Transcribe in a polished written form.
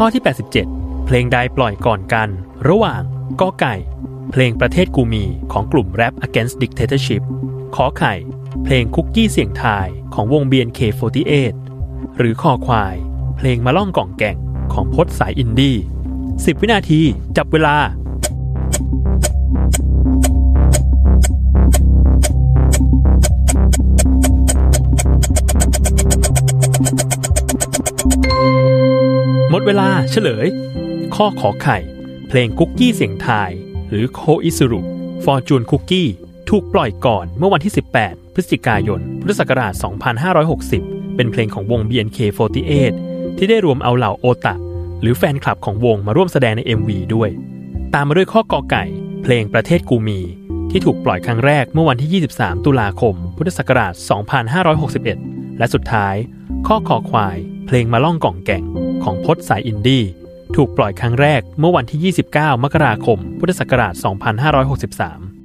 ข้อที่87เพลงใดปล่อยก่อนกันระหว่างก.ไก่เพลงประเทศกูมีของกลุ่มแรป Against Dictatorship ขอไข่เพลงคุกกี้เสียงทายของวง BNK48 หรือคอควายเพลงมาล่องกล่องแก่งของพจน์สายอินดี้10วินาทีจับเวลาหมดเวลาเฉลยข้อขอไข่เพลงคุกกี้เสียงทายหรือโคอิซุรุฟอร์จูนคุกกี้ถูกปล่อยก่อนเมื่อวันที่18พฤศจิกายนพุทธศักราช2560เป็นเพลงของวง BNK48 ที่ได้รวมเอาเหล่าโอตะหรือแฟนคลับของวงมาร่วมแสดงใน MV ด้วยตามมาด้วยข้อกอไก่เพลงประเทศกูมีที่ถูกปล่อยครั้งแรกเมื่อวันที่23ตุลาคมพุทธศักราช2561และสุดท้ายข้อคอควายเพลงมาล่องกล่องแก่งของพจน์สายอินดี้ถูกปล่อยครั้งแรกเมื่อวันที่29มกราคมพุทธศักราช2563